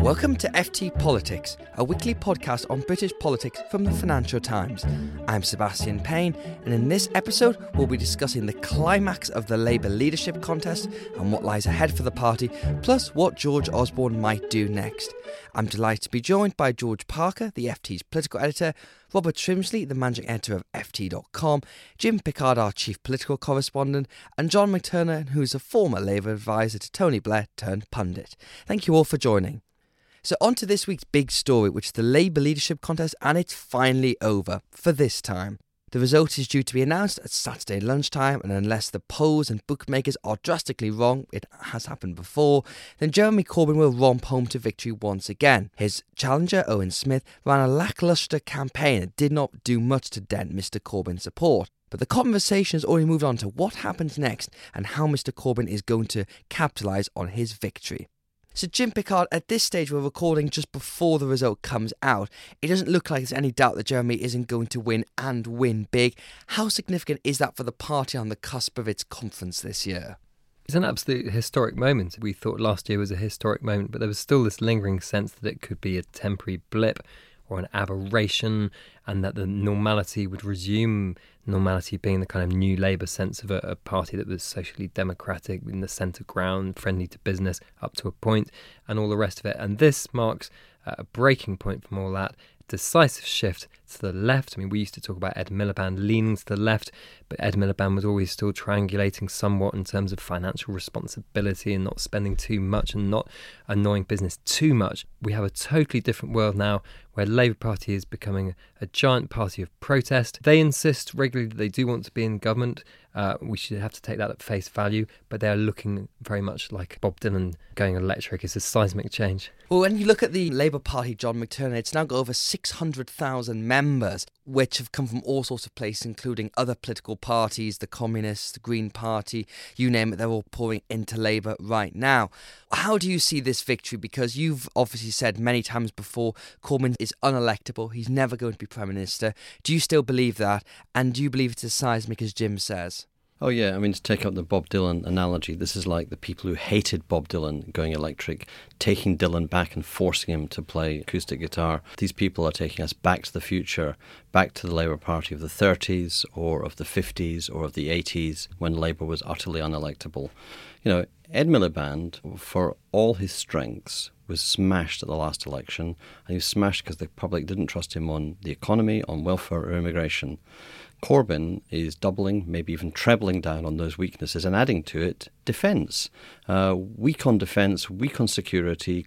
Welcome to FT Politics, a weekly podcast on British politics from the Financial Times. I'm Sebastian Payne, and in this episode we'll be discussing the climax of the Labour leadership contest and what lies ahead for the party, plus what George Osborne might do next. I'm delighted to be joined by George Parker, the FT's political editor, Robert Trimsley, the managing editor of FT.com, Jim Picard, our chief political correspondent, and John McTernan, who is a former Labour advisor to Tony Blair turned pundit. Thank you all for joining. So on to this week's big story, which is the Labour leadership contest, and it's finally over, for this time. The result is due to be announced at Saturday lunchtime, and unless the polls and bookmakers are drastically wrong, it has happened before, then Jeremy Corbyn will romp home to victory once again. His challenger, Owen Smith, ran a lacklustre campaign that did not do much to dent Mr Corbyn's support. But the conversation has already moved on to what happens next and how Mr Corbyn is going to capitalise on his victory. So Jim Picard, at this stage we're recording just before the result comes out. It doesn't look like there's any doubt that Jeremy isn't going to win and win big. How significant is that for the party on the cusp of its conference this year? It's an absolute historic moment. We thought last year was a historic moment, but there was still this lingering sense that it could be a temporary blip or an aberration, and that the normality would resume, normality being the kind of new Labour sense of a party that was socially democratic, in the centre ground, friendly to business up to a point, and all the rest of it. And this marks a breaking point from all that, decisive shift to the left. I mean, we used to talk about Ed Miliband leaning to the left, but Ed Miliband was always still triangulating somewhat in terms of financial responsibility and not spending too much and not annoying business too much. We have a totally different world now where the Labour Party is becoming a giant party of protest. They insist regularly that they do want to be in government. We should have to take that at face value, but they're looking very much like Bob Dylan going electric. It's a seismic change. Well, when you look at the Labour Party, John McTernan, it's now got over 600,000 members, which have come from all sorts of places, including other political parties, the Communists, the Green Party, you name it, they're all pouring into Labour right now. How do you see this victory? Because you've obviously said many times before, Corbyn is unelectable, he's never going to be Prime Minister. Do you still believe that? And do you believe it's as seismic as Jim says? Oh yeah, I mean, to take up the Bob Dylan analogy, this is like the people who hated Bob Dylan going electric, taking Dylan back and forcing him to play acoustic guitar. These people are taking us back to the future, back to the Labour Party of the 30s or of the 50s or of the 80s when Labour was utterly unelectable. You know, Ed Miliband, for all his strengths, was smashed at the last election, and he was smashed because the public didn't trust him on the economy, on welfare or immigration. Corbyn is doubling, maybe even trebling down on those weaknesses and adding to it defence. Weak on defence, weak on security,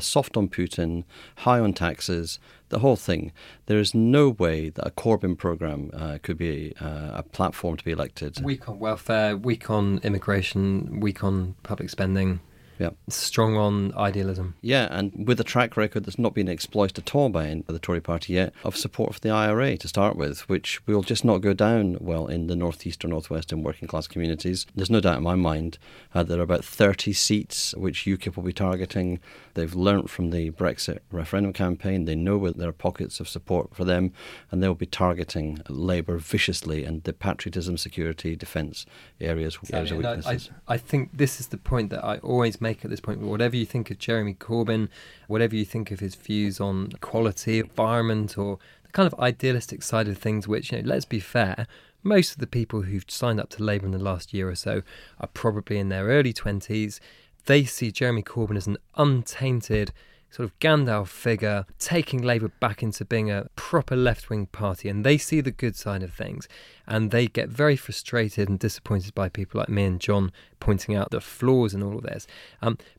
soft on Putin, high on taxes, the whole thing. There is no way that a Corbyn programme could be a platform to be elected. Weak on welfare, weak on immigration, weak on public spending. Yeah. Strong on idealism. Yeah, and with a track record that's not been exploited at all by the Tory party yet, of support for the IRA to start with, which will just not go down well in the northeast or northwest and working class communities. There's no doubt in my mind there are about 30 seats which UKIP will be targeting. They've learnt from the Brexit referendum campaign. They know where there are pockets of support for them, and they'll be targeting Labour viciously and the patriotism, security, defence areas. Exactly. Areas of weaknesses. I think this is the point that I always make at this point. Whatever you think of Jeremy Corbyn, whatever you think of his views on equality, environment, or the kind of idealistic side of things, which, you know, let's be fair, most of the people who've signed up to Labour in the last year or so are probably in their early 20s. They see Jeremy Corbyn as an untainted sort of Gandalf figure, taking Labour back into being a proper left-wing party, and they see the good side of things, and they get very frustrated and disappointed by people like me and John pointing out the flaws in all of this.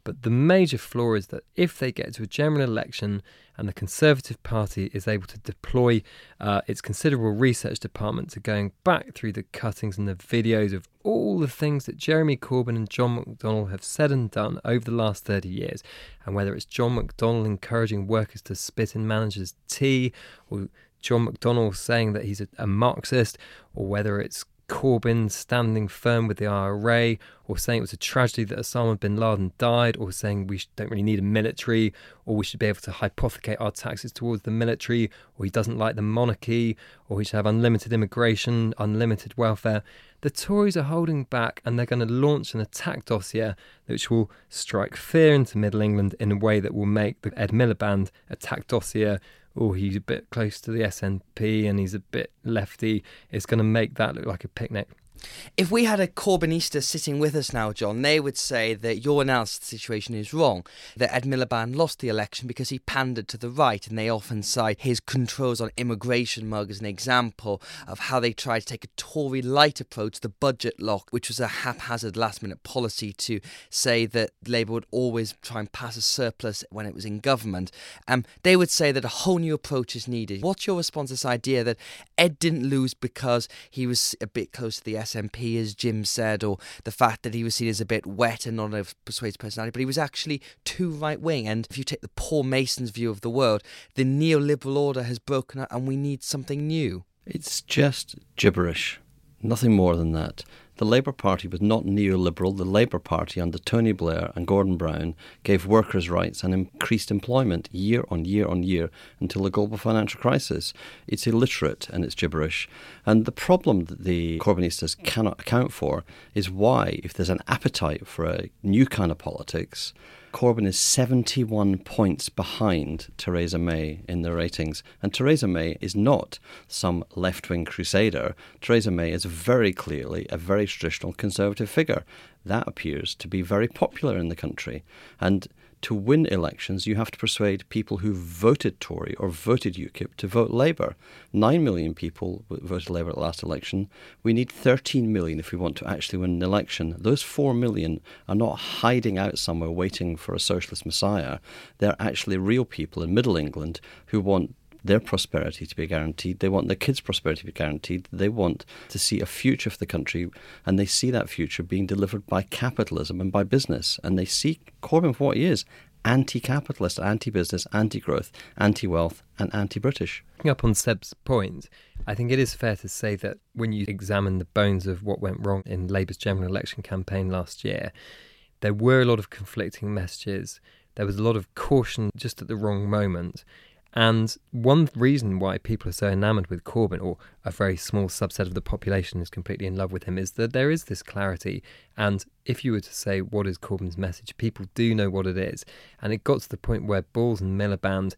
But the major flaw is that if they get to a general election and the Conservative Party is able to deploy its considerable research department to going back through the cuttings and the videos of all the things that Jeremy Corbyn and John McDonnell have said and done over the last 30 years. And whether it's John McDonnell encouraging workers to spit in managers' tea, or John McDonnell saying that he's a Marxist, or whether it's Corbyn standing firm with the IRA, or saying it was a tragedy that Osama bin Laden died, or saying we don't really need a military, or we should be able to hypothecate our taxes towards the military, or he doesn't like the monarchy, or he should have unlimited immigration, unlimited welfare. The Tories are holding back, and they're going to launch an attack dossier which will strike fear into Middle England in a way that will make the Ed Miliband attack dossier, oh, he's a bit close to the SNP and he's a bit lefty, it's going to make that look like a picnic. If we had a Corbynista sitting with us now, John, they would say that your analysis of the situation is wrong, that Ed Miliband lost the election because he pandered to the right, and they often cite his controls on immigration mug as an example of how they tried to take a Tory light approach to the budget lock, which was a haphazard last-minute policy to say that Labour would always try and pass a surplus when it was in government. They would say that a whole new approach is needed. What's your response to this idea that Ed didn't lose because he was a bit close to the SNP, as Jim said, or the fact that he was seen as a bit wet and not a persuasive personality, but he was actually too right-wing? And if you take the Paul Mason's view of the world, the neoliberal order has broken up and we need something new. It's just gibberish. Nothing more than that. The Labour Party was not neoliberal. The Labour Party under Tony Blair and Gordon Brown gave workers' rights and increased employment year on year on year until the global financial crisis. It's illiterate and it's gibberish. And the problem that the Corbynistas cannot account for is why, if there's an appetite for a new kind of politics, Corbyn is 71 points behind Theresa May in the ratings. And Theresa May is not some left-wing crusader. Theresa May is very clearly a very traditional conservative figure. That appears to be very popular in the country. And to win elections, you have to persuade people who voted Tory or voted UKIP to vote Labour. 9 million people voted Labour at the last election. We need 13 million if we want to actually win an election. Those 4 million are not hiding out somewhere waiting for a socialist messiah. They're actually real people in Middle England who want their prosperity to be guaranteed. They want their kids' prosperity to be guaranteed. They want to see a future for the country, and they see that future being delivered by capitalism and by business. And they see Corbyn for what he is: anti-capitalist, anti-business, anti-growth, anti-wealth, and anti-British. Picking up on Seb's point, I think it is fair to say that when you examine the bones of what went wrong in Labour's general election campaign last year, there were a lot of conflicting messages. There was a lot of caution just at the wrong moment. And one reason why people are so enamoured with Corbyn, or a very small subset of the population is completely in love with him, is that there is this clarity. And if you were to say, what is Corbyn's message? People do know what it is. And it got to the point where Balls and Miliband,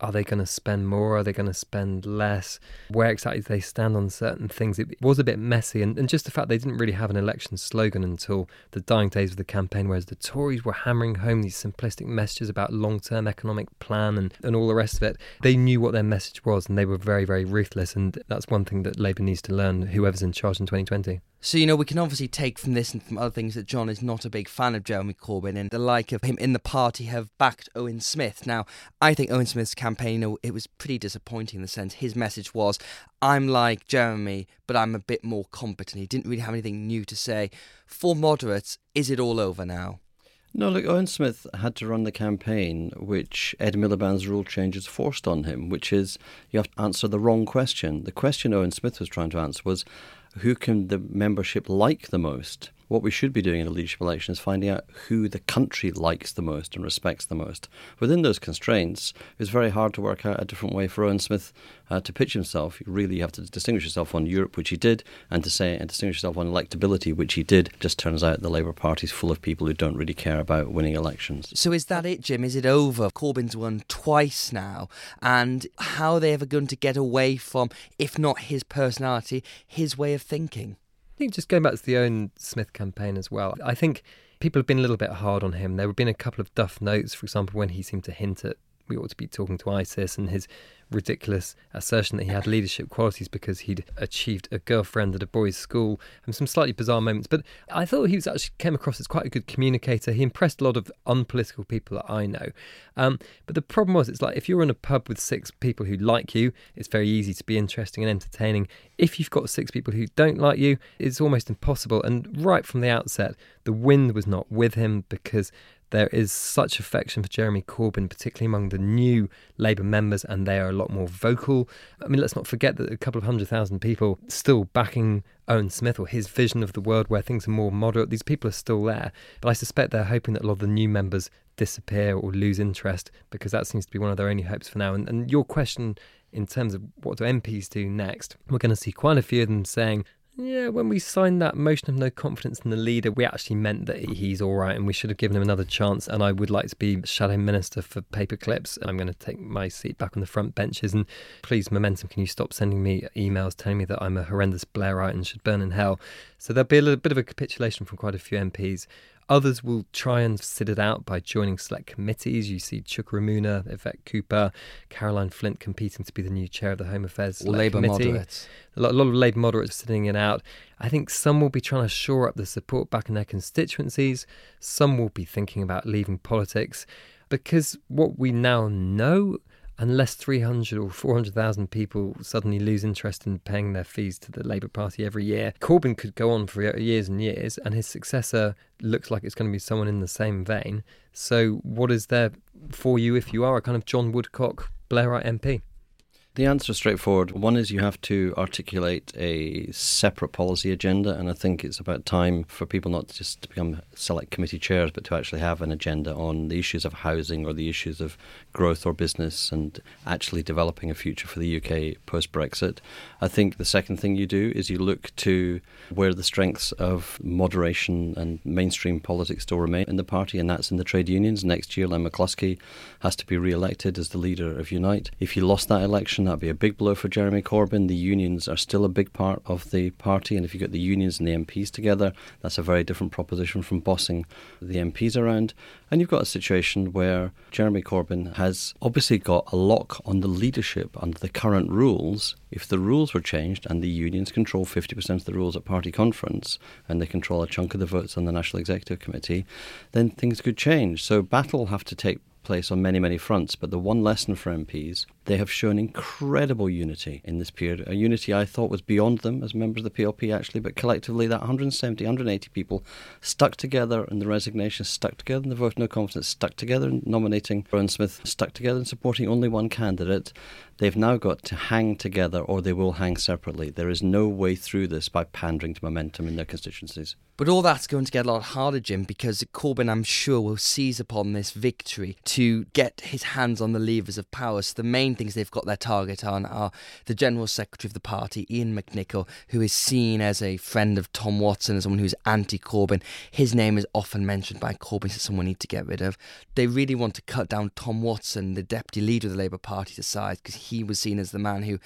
are they going to spend more? Are they going to spend less? Where exactly do they stand on certain things? It was a bit messy. And just the fact they didn't really have an election slogan until the dying days of the campaign, whereas the Tories were hammering home these simplistic messages about long-term economic plan and all the rest of it. They knew what their message was, and they were very, very ruthless. And that's one thing that Labour needs to learn, whoever's in charge in 2020. So, you know, we can obviously take from this and from other things that John is not a big fan of Jeremy Corbyn, and the like of him in the party have backed Owen Smith. Now, I think Owen Smith's campaign, it was pretty disappointing in the sense his message was, I'm like Jeremy, but I'm a bit more competent. He didn't really have anything new to say. For moderates, is it all over now? No, look, Owen Smith had to run the campaign which Ed Miliband's rule changes forced on him, which is you have to answer the wrong question. The question Owen Smith was trying to answer was, who can the membership like the most? What we should be doing in a leadership election is finding out who the country likes the most and respects the most. Within those constraints, it's very hard to work out a different way for Owen Smith to pitch himself. You really have to distinguish yourself on Europe, which he did, and distinguish yourself on electability, which he did. Just turns out the Labour Party's full of people who don't really care about winning elections. So is that it, Jim? Is it over? Corbyn's won twice now, and how are they ever going to get away from, if not his personality, his way of thinking? I think just going back to the Owen Smith campaign as well, I think people have been a little bit hard on him. There have been a couple of duff notes, for example, when he seemed to hint at we ought to be talking to ISIS, and his ridiculous assertion that he had leadership qualities because he'd achieved a girlfriend at a boys' school, and some slightly bizarre moments. But I thought he was actually came across as quite a good communicator. He impressed a lot of unpolitical people that I know. But the problem was, it's like if you're in a pub with six people who like you, it's very easy to be interesting and entertaining. If you've got six people who don't like you, it's almost impossible. And right from the outset, the wind was not with him, because there is such affection for Jeremy Corbyn, particularly among the new Labour members, and they are a lot more vocal. I mean, let's not forget that a couple of 100,000 people still backing Owen Smith or his vision of the world where things are more moderate. These people are still there. But I suspect they're hoping that a lot of the new members disappear or lose interest, because that seems to be one of their only hopes for now. And your question in terms of what do MPs do next, we're going to see quite a few of them saying, yeah, when we signed that motion of no confidence in the leader, we actually meant that he's all right and we should have given him another chance, and I would like to be shadow minister for paperclips, and I'm going to take my seat back on the front benches, and please, Momentum, can you stop sending me emails telling me that I'm a horrendous Blairite and should burn in hell? So there'll be a little bit of a capitulation from quite a few MPs. Others will try and sit it out by joining select committees. You see Chuka Umunna, Yvette Cooper, Caroline Flint competing to be the new chair of the Home Affairs Select Committee. Moderates. A lot of Labour moderates sitting it out. I think some will be trying to shore up the support back in their constituencies. Some will be thinking about leaving politics, because what we now know, unless 300 or 400,000 people suddenly lose interest in paying their fees to the Labour Party every year, Corbyn could go on for years and years, and his successor looks like it's going to be someone in the same vein. So what is there for you if you are a kind of John Woodcock, Blairite MP? The answer is straightforward. One is you have to articulate a separate policy agenda, and I think it's about time for people not just to become select committee chairs, but to actually have an agenda on the issues of housing or the issues of growth or business and actually developing a future for the UK post-Brexit. I think the second thing you do is you look to where the strengths of moderation and mainstream politics still remain in the party, and that's in the trade unions. Next year, Len McCluskey has to be re-elected as the leader of Unite. If he lost that election, that'd be a big blow for Jeremy Corbyn. The unions are still a big part of the party, and if you get the unions and the MPs together, that's a very different proposition from bossing the MPs around. And you've got a situation where Jeremy Corbyn has obviously got a lock on the leadership under the current rules. If the rules were changed and the unions control 50% of the rules at party conference, and they control a chunk of the votes on the National Executive Committee, then things could change. So battle will have to take place on many, many fronts. But the one lesson for MPs, they have shown incredible unity in this period, a unity I thought was beyond them as members of the PLP actually, but collectively that 170, 180 people stuck together in the resignation, stuck together in the vote of no confidence, stuck together in nominating Owen Smith, stuck together in supporting only one candidate. They've now got to hang together or they will hang separately. There is no way through this by pandering to Momentum in their constituencies. But all that's going to get a lot harder, Jim, because Corbyn, I'm sure, will seize upon this victory to get his hands on the levers of power. So the main things they've got their target on are the General Secretary of the party, Ian McNichol, who is seen as a friend of Tom Watson, as someone who's anti-Corbyn. His name is often mentioned by Corbyn as someone we need to get rid of. They really want to cut down Tom Watson, the deputy leader of the Labour Party, to size, because he was seen as the man who,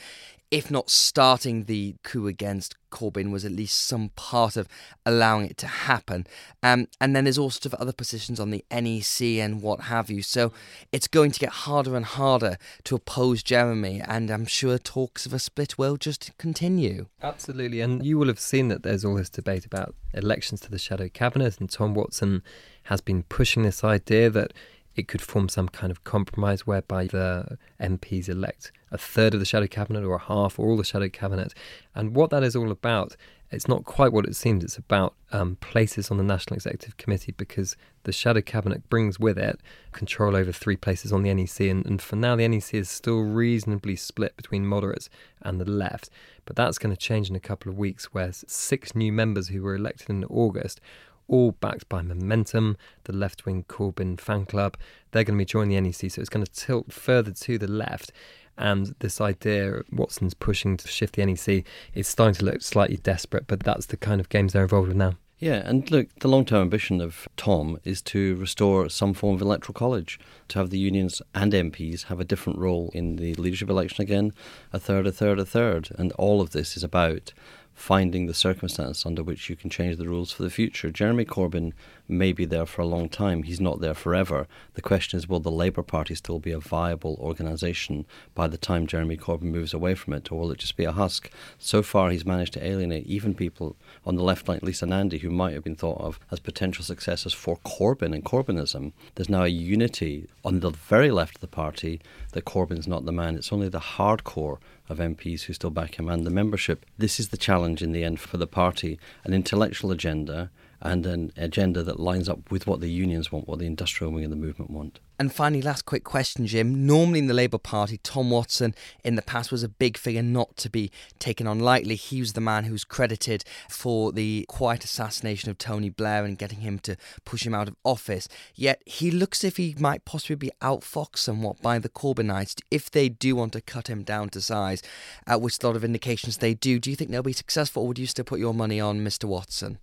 if not starting the coup against Corbyn, was at least some part of allowing it to happen. And then there's all sort of other positions on the NEC and what have you. So it's going to get harder and harder to oppose Jeremy, and I'm sure talks of a split will just continue. Absolutely, and you will have seen that there's all this debate about elections to the shadow cabinet, and Tom Watson has been pushing this idea that it could form some kind of compromise whereby the MPs elect a third of the shadow cabinet or a half or all the shadow cabinet. And what that is all about, it's not quite what it seems. It's about places on the National Executive Committee, because the shadow cabinet brings with it control over three places on the NEC. And for now, the NEC is still reasonably split between moderates and the left. But that's going to change in a couple of weeks, where six new members who were elected in August, all backed by Momentum, the left-wing Corbyn fan club, they're going to be joining the NEC, so it's going to tilt further to the left. And this idea Watson's pushing to shift the NEC is starting to look slightly desperate, but that's the kind of games they're involved with now. Yeah, and look, the long-term ambition of Tom is to restore some form of electoral college, to have the unions and MPs have a different role in the leadership election again, a third, a third, a third. And all of this is about finding the circumstance under which you can change the rules for the future. Jeremy Corbyn may be there for a long time. He's not there forever. The question is, will the Labour Party still be a viable organisation by the time Jeremy Corbyn moves away from it, or will it just be a husk? So far, he's managed to alienate even people on the left like Lisa Nandy, who might have been thought of as potential successors for Corbyn and Corbynism. There's now a unity on the very left of the party that Corbyn's not the man. It's only the hardcore of MPs who still back him and the membership. This is the challenge in the end for the party, an intellectual agenda and an agenda that lines up with what the unions want, what the industrial wing of the movement want. And finally, last quick question, Jim. Normally in the Labour Party, Tom Watson in the past was a big figure not to be taken on lightly. He was the man who's credited for the quiet assassination of Tony Blair and getting him to push him out of office. Yet he looks as if he might possibly be outfoxed somewhat by the Corbynites if they do want to cut him down to size, which a lot of indications they do. Do you think they'll be successful, or would you still put your money on Mr. Watson?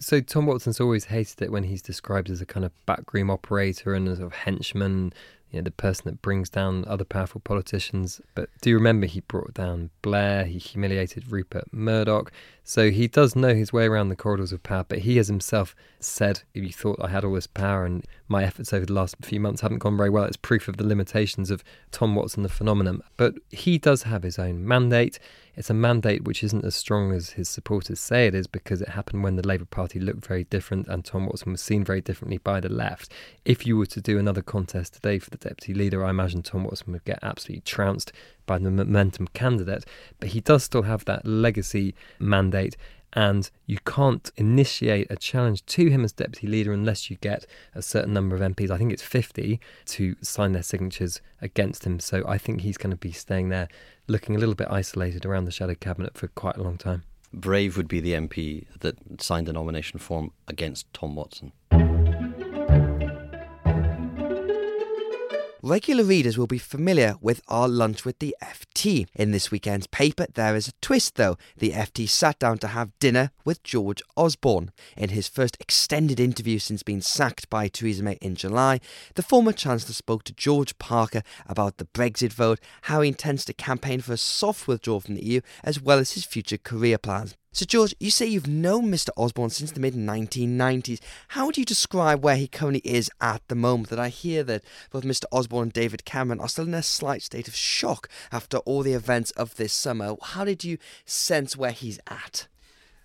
So Tom Watson's always hated it when he's described as a kind of backroom operator and a sort of henchman, you know, the person that brings down other powerful politicians. But do you remember he brought down Blair, he humiliated Rupert Murdoch. So he does know his way around the corridors of power, but he has himself said, if you thought I had all this power and my efforts over the last few months haven't gone very well, it's proof of the limitations of Tom Watson, the phenomenon. But he does have his own mandate. It's a mandate which isn't as strong as his supporters say it is, because it happened when the Labour Party looked very different and Tom Watson was seen very differently by the left. If you were to do another contest today for the deputy leader, I imagine Tom Watson would get absolutely trounced by the Momentum candidate. But he does still have that legacy mandate, and you can't initiate a challenge to him as deputy leader unless you get a certain number of MPs, I think it's 50, to sign their signatures against him. So I think he's going to be staying there, looking a little bit isolated around the shadow cabinet for quite a long time. Brave would be the MP that signed the nomination form against Tom Watson. Regular readers will be familiar with our lunch with the FT. In this weekend's paper, there is a twist though. The FT sat down to have dinner with George Osborne. In his first extended interview since being sacked by Theresa May in July, the former Chancellor spoke to George Parker about the Brexit vote, how he intends to campaign for a soft withdrawal from the EU, as well as his future career plans. So George, you say you've known Mr. Osborne since the mid-1990s. How would you describe where he currently is at the moment? That I hear that both Mr. Osborne and David Cameron are still in a slight state of shock after all the events of this summer. How did you sense where he's at?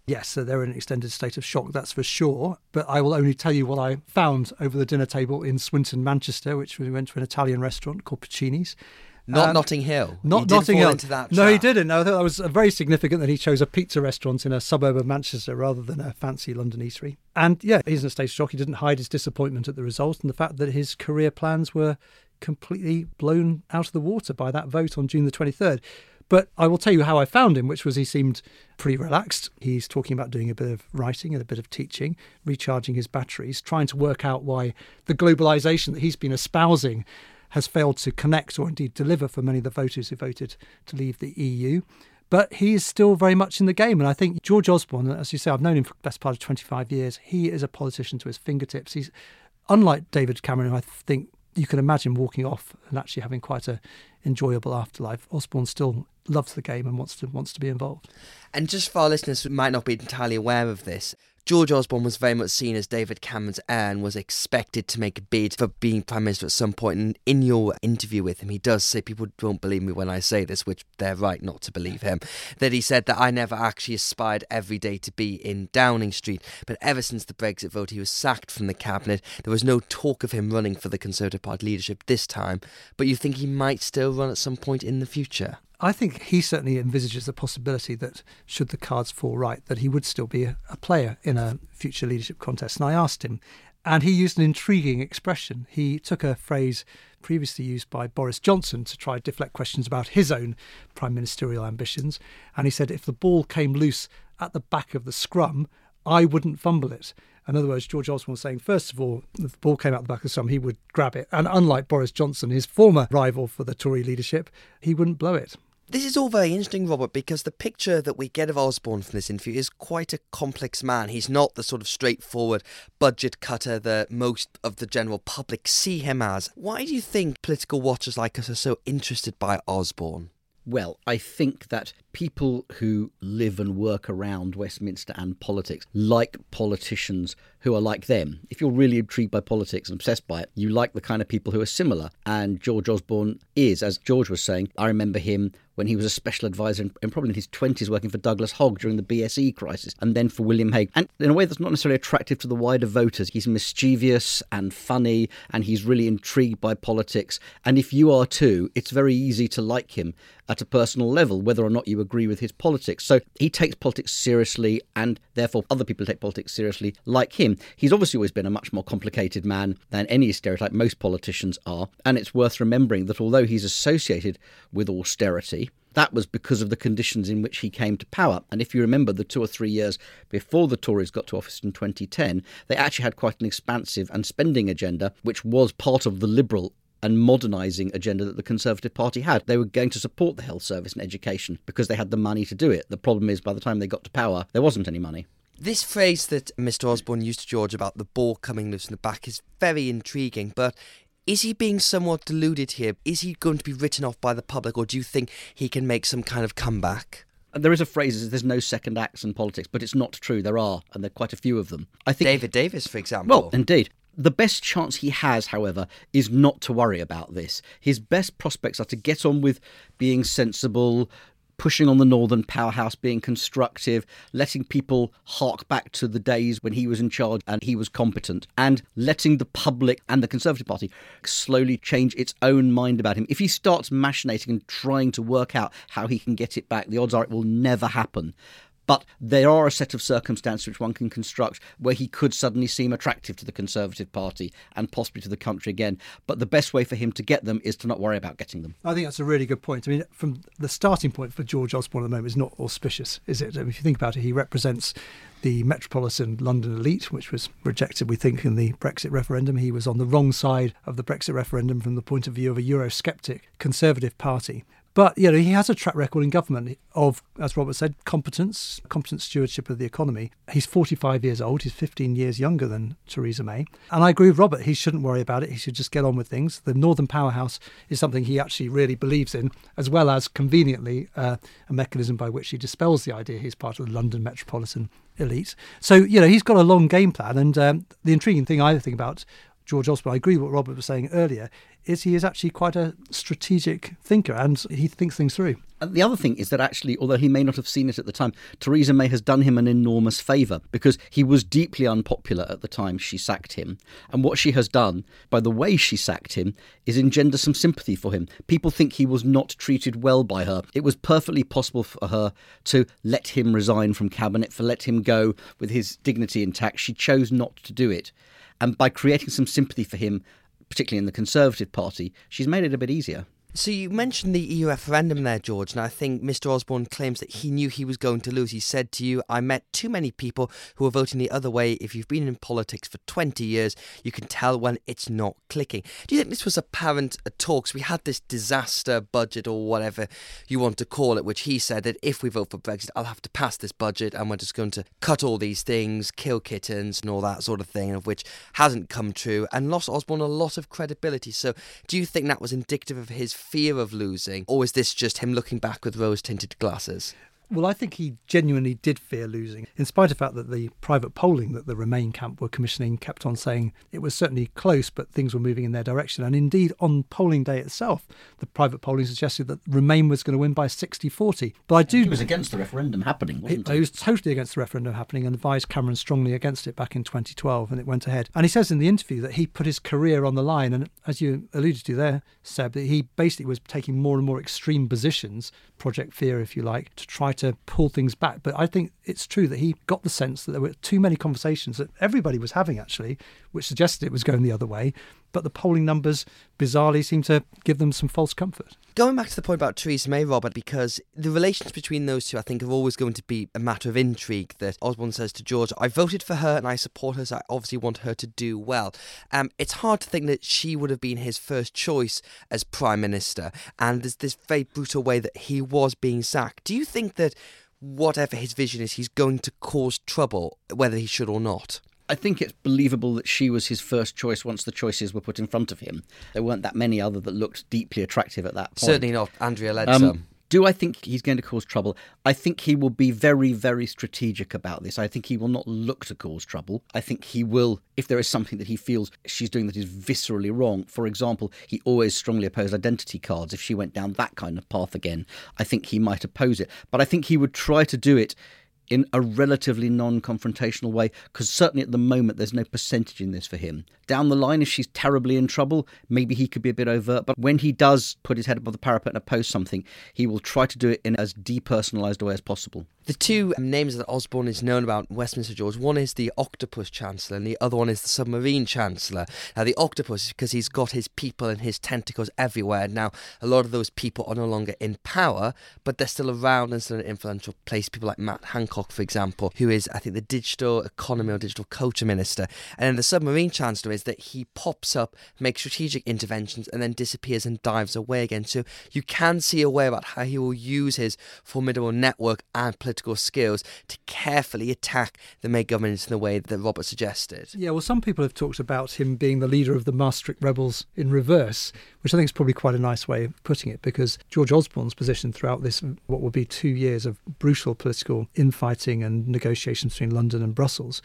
Yes, so they're in an extended state of shock, that's for sure. But I will only tell you what I found over the dinner table in Swinton, Manchester, which we went to an Italian restaurant called Puccini's. Not Notting Hill. Not Notting Hill. Into that no, he didn't. No, I thought that was very significant that he chose a pizza restaurant in a suburb of Manchester rather than a fancy London eatery. And yeah, he's in a state of shock. He didn't hide his disappointment at the result and the fact that his career plans were completely blown out of the water by that vote on June the 23rd. But I will tell you how I found him, which was he seemed pretty relaxed. He's talking about doing a bit of writing and a bit of teaching, recharging his batteries, trying to work out why the globalisation that he's been espousing has failed to connect or indeed deliver for many of the voters who voted to leave the EU. But he is still very much in the game. And I think George Osborne, as you say, I've known him for the best part of 25 years. He is a politician to his fingertips. He's unlike David Cameron, who I think you can imagine walking off and actually having quite an enjoyable afterlife. Osborne still loves the game and wants to be involved. And just for our listeners who might not be entirely aware of this, George Osborne was very much seen as David Cameron's heir and was expected to make a bid for being Prime Minister at some point. And in your interview with him, he does say, people don't believe me when I say this, which they're right not to believe him, that he said that I never actually aspired every day to be in Downing Street. But ever since the Brexit vote, he was sacked from the cabinet. There was no talk of him running for the Conservative Party leadership this time. But you think he might still run at some point in the future? I think he certainly envisages the possibility that, should the cards fall right, that he would still be a player in a future leadership contest. And I asked him, and he used an intriguing expression. He took a phrase previously used by Boris Johnson to try to deflect questions about his own prime ministerial ambitions. And he said, if the ball came loose at the back of the scrum, I wouldn't fumble it. In other words, George Osborne was saying, first of all, if the ball came out the back of the scrum, he would grab it. And unlike Boris Johnson, his former rival for the Tory leadership, he wouldn't blow it. This is all very interesting, Robert, because the picture that we get of Osborne from this interview is quite a complex man. He's not the sort of straightforward budget cutter that most of the general public see him as. Why do you think political watchers like us are so interested by Osborne? Well, I think that people who live and work around Westminster and politics like politicians who are like them. If you're really intrigued by politics and obsessed by it, you like the kind of people who are similar. And George Osborne is, as George was saying, I remember him when he was a special advisor and probably in his 20s working for Douglas Hogg during the BSE crisis and then for William Hague. And in a way that's not necessarily attractive to the wider voters. He's mischievous and funny and he's really intrigued by politics. And if you are too, it's very easy to like him at a personal level, whether or not you agree with his politics. So he takes politics seriously and therefore other people take politics seriously like him. He's obviously always been a much more complicated man than any stereotype most politicians are. And it's worth remembering that although he's associated with austerity, that was because of the conditions in which he came to power. And if you remember the 2 or 3 years before the Tories got to office in 2010, they actually had quite an expansive and spending agenda, which was part of the liberal and modernising agenda that the Conservative Party had. They were going to support the health service and education because they had the money to do it. The problem is by the time they got to power, there wasn't any money. This phrase that Mr. Osborne used to George about the ball coming loose in the back is very intriguing, but is he being somewhat deluded here? Is he going to be written off by the public, or do you think he can make some kind of comeback? There is a phrase, there's no second acts in politics, but it's not true. There are, and there are quite a few of them. I think David Davis, for example. Well, indeed. The best chance he has, however, is not to worry about this. His best prospects are to get on with being sensible, pushing on the Northern powerhouse, being constructive, letting people hark back to the days when he was in charge and he was competent, and letting the public and the Conservative Party slowly change its own mind about him. If he starts machinating and trying to work out how he can get it back, the odds are it will never happen. But there are a set of circumstances which one can construct where he could suddenly seem attractive to the Conservative Party and possibly to the country again. But the best way for him to get them is to not worry about getting them. I think that's a really good point. I mean, from the starting point for George Osborne at the moment is not auspicious, is it? I mean, if you think about it, he represents the metropolitan London elite, which was rejected, we think, in the Brexit referendum. He was on the wrong side of the Brexit referendum from the point of view of a Eurosceptic Conservative Party. But, you know, he has a track record in government of, as Robert said, competence, competent stewardship of the economy. He's 45 years old. He's 15 years younger than Theresa May. And I agree with Robert. He shouldn't worry about it. He should just get on with things. The Northern powerhouse is something he actually really believes in, as well as, conveniently, a mechanism by which he dispels the idea he's part of the London metropolitan elite. So, you know, he's got a long game plan. And the intriguing thing I think about George Osborne, I agree with what Robert was saying earlier, is he is actually quite a strategic thinker and he thinks things through. And the other thing is that actually, although he may not have seen it at the time, Theresa May has done him an enormous favour because he was deeply unpopular at the time she sacked him. And what she has done, by the way she sacked him, is engender some sympathy for him. People think he was not treated well by her. It was perfectly possible for her to let him resign from cabinet, for let him go with his dignity intact. She chose not to do it. And by creating some sympathy for him, particularly in the Conservative Party, she's made it a bit easier. So you mentioned the EU referendum there, George, and I think Mr. Osborne claims that he knew he was going to lose. He said to you, I met too many people who are voting the other way. If you've been in politics for 20 years, you can tell when it's not clicking. Do you think this was apparent at all? Because we had this disaster budget or whatever you want to call it, which he said that if we vote for Brexit, I'll have to pass this budget and we're just going to cut all these things, kill kittens and all that sort of thing, of which hasn't come true and lost Osborne a lot of credibility. So do you think that was indicative of his fear of losing, or is this just him looking back with rose-tinted glasses? Well, I think he genuinely did fear losing, in spite of the fact that the private polling that the Remain camp were commissioning kept on saying it was certainly close, but things were moving in their direction. And indeed, on polling day itself, the private polling suggested that Remain was going to win by 60-40. But I do... He was against the referendum happening, wasn't he? He was totally against the referendum happening and advised Cameron strongly against it back in 2012, and it went ahead. And he says in the interview that he put his career on the line, and as you alluded to there, Seb, that he basically was taking more and more extreme positions, Project Fear, if you like, to try to pull things back. But I think it's true that he got the sense that there were too many conversations that everybody was having, actually, which suggested it was going the other way. But the polling numbers, bizarrely, seem to give them some false comfort. Going back to the point about Theresa May, Robert, because the relations between those two, I think, are always going to be a matter of intrigue. That Osborne says to George, I voted for her and I support her, so I obviously want her to do well. It's hard to think that she would have been his first choice as Prime Minister. And there's this very brutal way that he was being sacked. Do you think that whatever his vision is, he's going to cause trouble, whether he should or not? I think it's believable that she was his first choice once the choices were put in front of him. There weren't that many other that looked deeply attractive at that point. Certainly not Andrea Leadsom. Do I think he's going to cause trouble? I think he will be very, very strategic about this. I think he will not look to cause trouble. I think he will, if there is something that he feels she's doing that is viscerally wrong. For example, he always strongly opposed identity cards. If she went down that kind of path again, I think he might oppose it. But I think he would try to do it in a relatively non-confrontational way, because certainly at the moment there's no percentage in this for him. Down the line, if she's terribly in trouble, maybe he could be a bit overt, but when he does put his head above the parapet and oppose something, he will try to do it in as depersonalised a way as possible. The two names that Osborne is known about in Westminster, George, one is the octopus chancellor and the other one is the submarine chancellor. Now, the octopus is because he's got his people and his tentacles everywhere. Now, a lot of those people are no longer in power, but they're still around and still in an influential place. People like Matt Hancock, for example, who is, I think, the digital economy or digital culture minister. And then the submarine chancellor is that he pops up, makes strategic interventions and then disappears and dives away again. So you can see a way about how he will use his formidable network and political skills to carefully attack the May government in the way that Robert suggested. Yeah, well, some people have talked about him being the leader of the Maastricht rebels in reverse, which I think is probably quite a nice way of putting it, because George Osborne's position throughout this, what will be 2 years of brutal political infighting and negotiations between London and Brussels,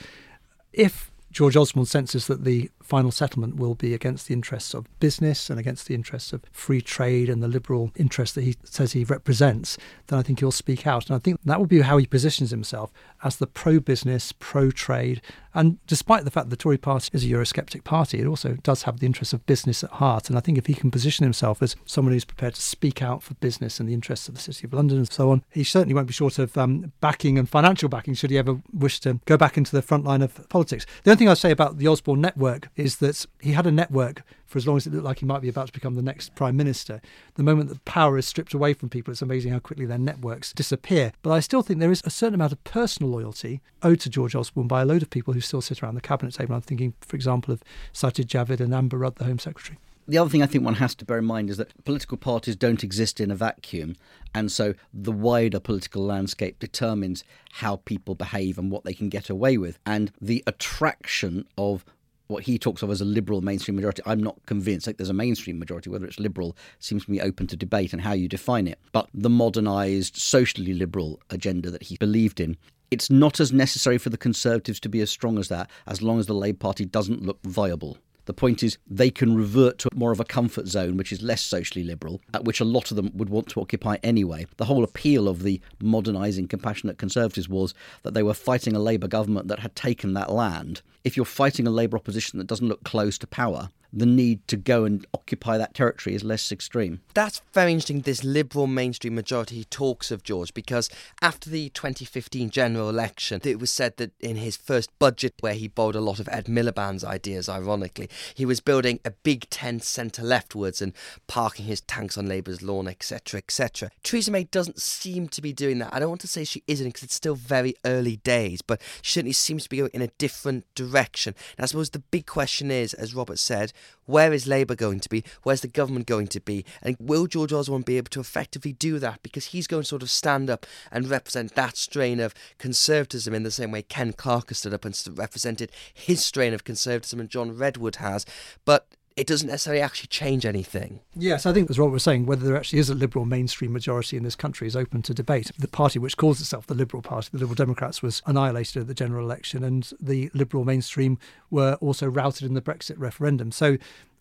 if George Osborne senses that the final settlement will be against the interests of business and against the interests of free trade and the liberal interests that he says he represents, then I think he'll speak out. And I think that will be how he positions himself, as the pro-business, pro-trade. And despite the fact that the Tory party is a Eurosceptic party, it also does have the interests of business at heart. And I think if he can position himself as someone who's prepared to speak out for business and the interests of the City of London and so on, he certainly won't be short of backing and financial backing should he ever wish to go back into the front line of politics. The only thing I'll say about the Osborne network is that he had a network for as long as it looked like he might be about to become the next Prime Minister. The moment that power is stripped away from people, it's amazing how quickly their networks disappear. But I still think there is a certain amount of personal loyalty owed to George Osborne by a load of people who still sit around the cabinet table. I'm thinking, for example, of Sajid Javid and Amber Rudd, the Home Secretary. The other thing I think one has to bear in mind is that political parties don't exist in a vacuum, and so the wider political landscape determines how people behave and what they can get away with. And the attraction of what he talks of as a liberal mainstream majority, I'm not convinced. Like, there's a mainstream majority, whether it's liberal, seems to me open to debate and how you define it. But the modernised, socially liberal agenda that he believed in, it's not as necessary for the Conservatives to be as strong as that, as long as the Labour Party doesn't look viable. The point is they can revert to more of a comfort zone, which is less socially liberal, at which a lot of them would want to occupy anyway. The whole appeal of the modernising, compassionate Conservatives was that they were fighting a Labour government that had taken that land. If you're fighting a Labour opposition that doesn't look close to power, the need to go and occupy that territory is less extreme. That's very interesting, this liberal mainstream majority talks of, George, because after the 2015 general election, it was said that in his first budget, where he borrowed a lot of Ed Miliband's ideas, ironically, he was building a big tent centre-leftwards and parking his tanks on Labour's lawn, etc, etc. Theresa May doesn't seem to be doing that. I don't want to say she isn't, because it's still very early days, but she certainly seems to be going in a different direction. And I suppose the big question is, as Robert said, where is Labour going to be? Where's the government going to be? And will George Osborne be able to effectively do that? Because he's going to sort of stand up and represent that strain of conservatism in the same way Ken Clarke has stood up and represented his strain of conservatism and John Redwood has. But it doesn't necessarily actually change anything. Yes, I think, as Robert was saying, whether there actually is a liberal mainstream majority in this country is open to debate. The party which calls itself the Liberal Party, the Liberal Democrats, was annihilated at the general election, and the liberal mainstream were also routed in the Brexit referendum. So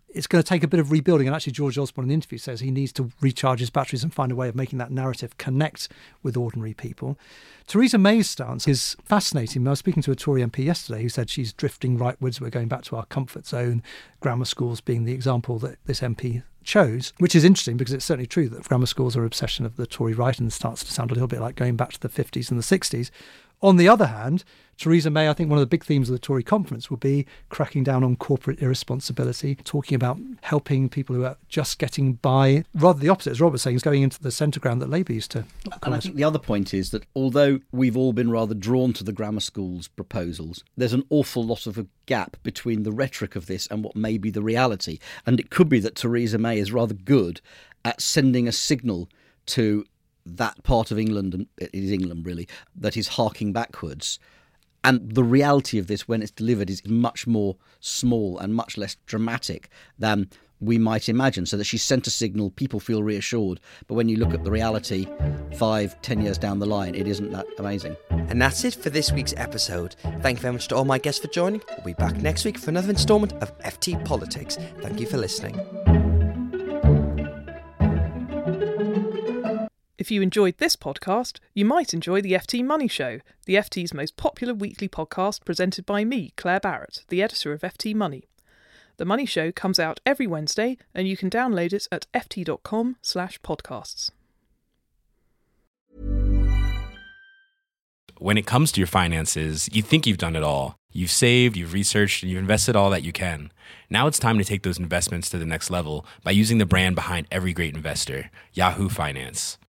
it's going to take a bit of rebuilding. And actually, George Osborne in the interview says he needs to recharge his batteries and find a way of making that narrative connect with ordinary people. Theresa May's stance is fascinating. I was speaking to a Tory MP yesterday who said she's drifting rightwards. We're going back to our comfort zone, grammar schools being the example that this MP chose, which is interesting because it's certainly true that grammar schools are an obsession of the Tory right and starts to sound a little bit like going back to the 50s and the 60s. On the other hand, Theresa May, I think one of the big themes of the Tory conference will be cracking down on corporate irresponsibility, talking about helping people who are just getting by. Rather the opposite, as Robert was saying, is going into the centre ground that Labour used to. And I think the other point is that although we've all been rather drawn to the grammar schools proposals, there's an awful lot of a gap between the rhetoric of this and what may be the reality. And it could be that Theresa May is rather good at sending a signal to that part of England, and it is England really, that is harking backwards. And the reality of this, when it's delivered, is much more small and much less dramatic than we might imagine, so that she sent a signal, people feel reassured. But when you look at the reality 5-10 years down the line, it isn't that amazing. And that's it for this week's episode. Thank you very much to all my guests for joining. We'll be back next week for another instalment of FT Politics. Thank you for listening. If you enjoyed this podcast, you might enjoy the FT Money Show, the FT's most popular weekly podcast presented by me, Claire Barrett, the editor of FT Money. The Money Show comes out every Wednesday, and you can download it at ft.com/podcasts. When it comes to your finances, you think you've done it all. You've saved, you've researched, and you've invested all that you can. Now it's time to take those investments to the next level by using the brand behind every great investor, Yahoo Finance.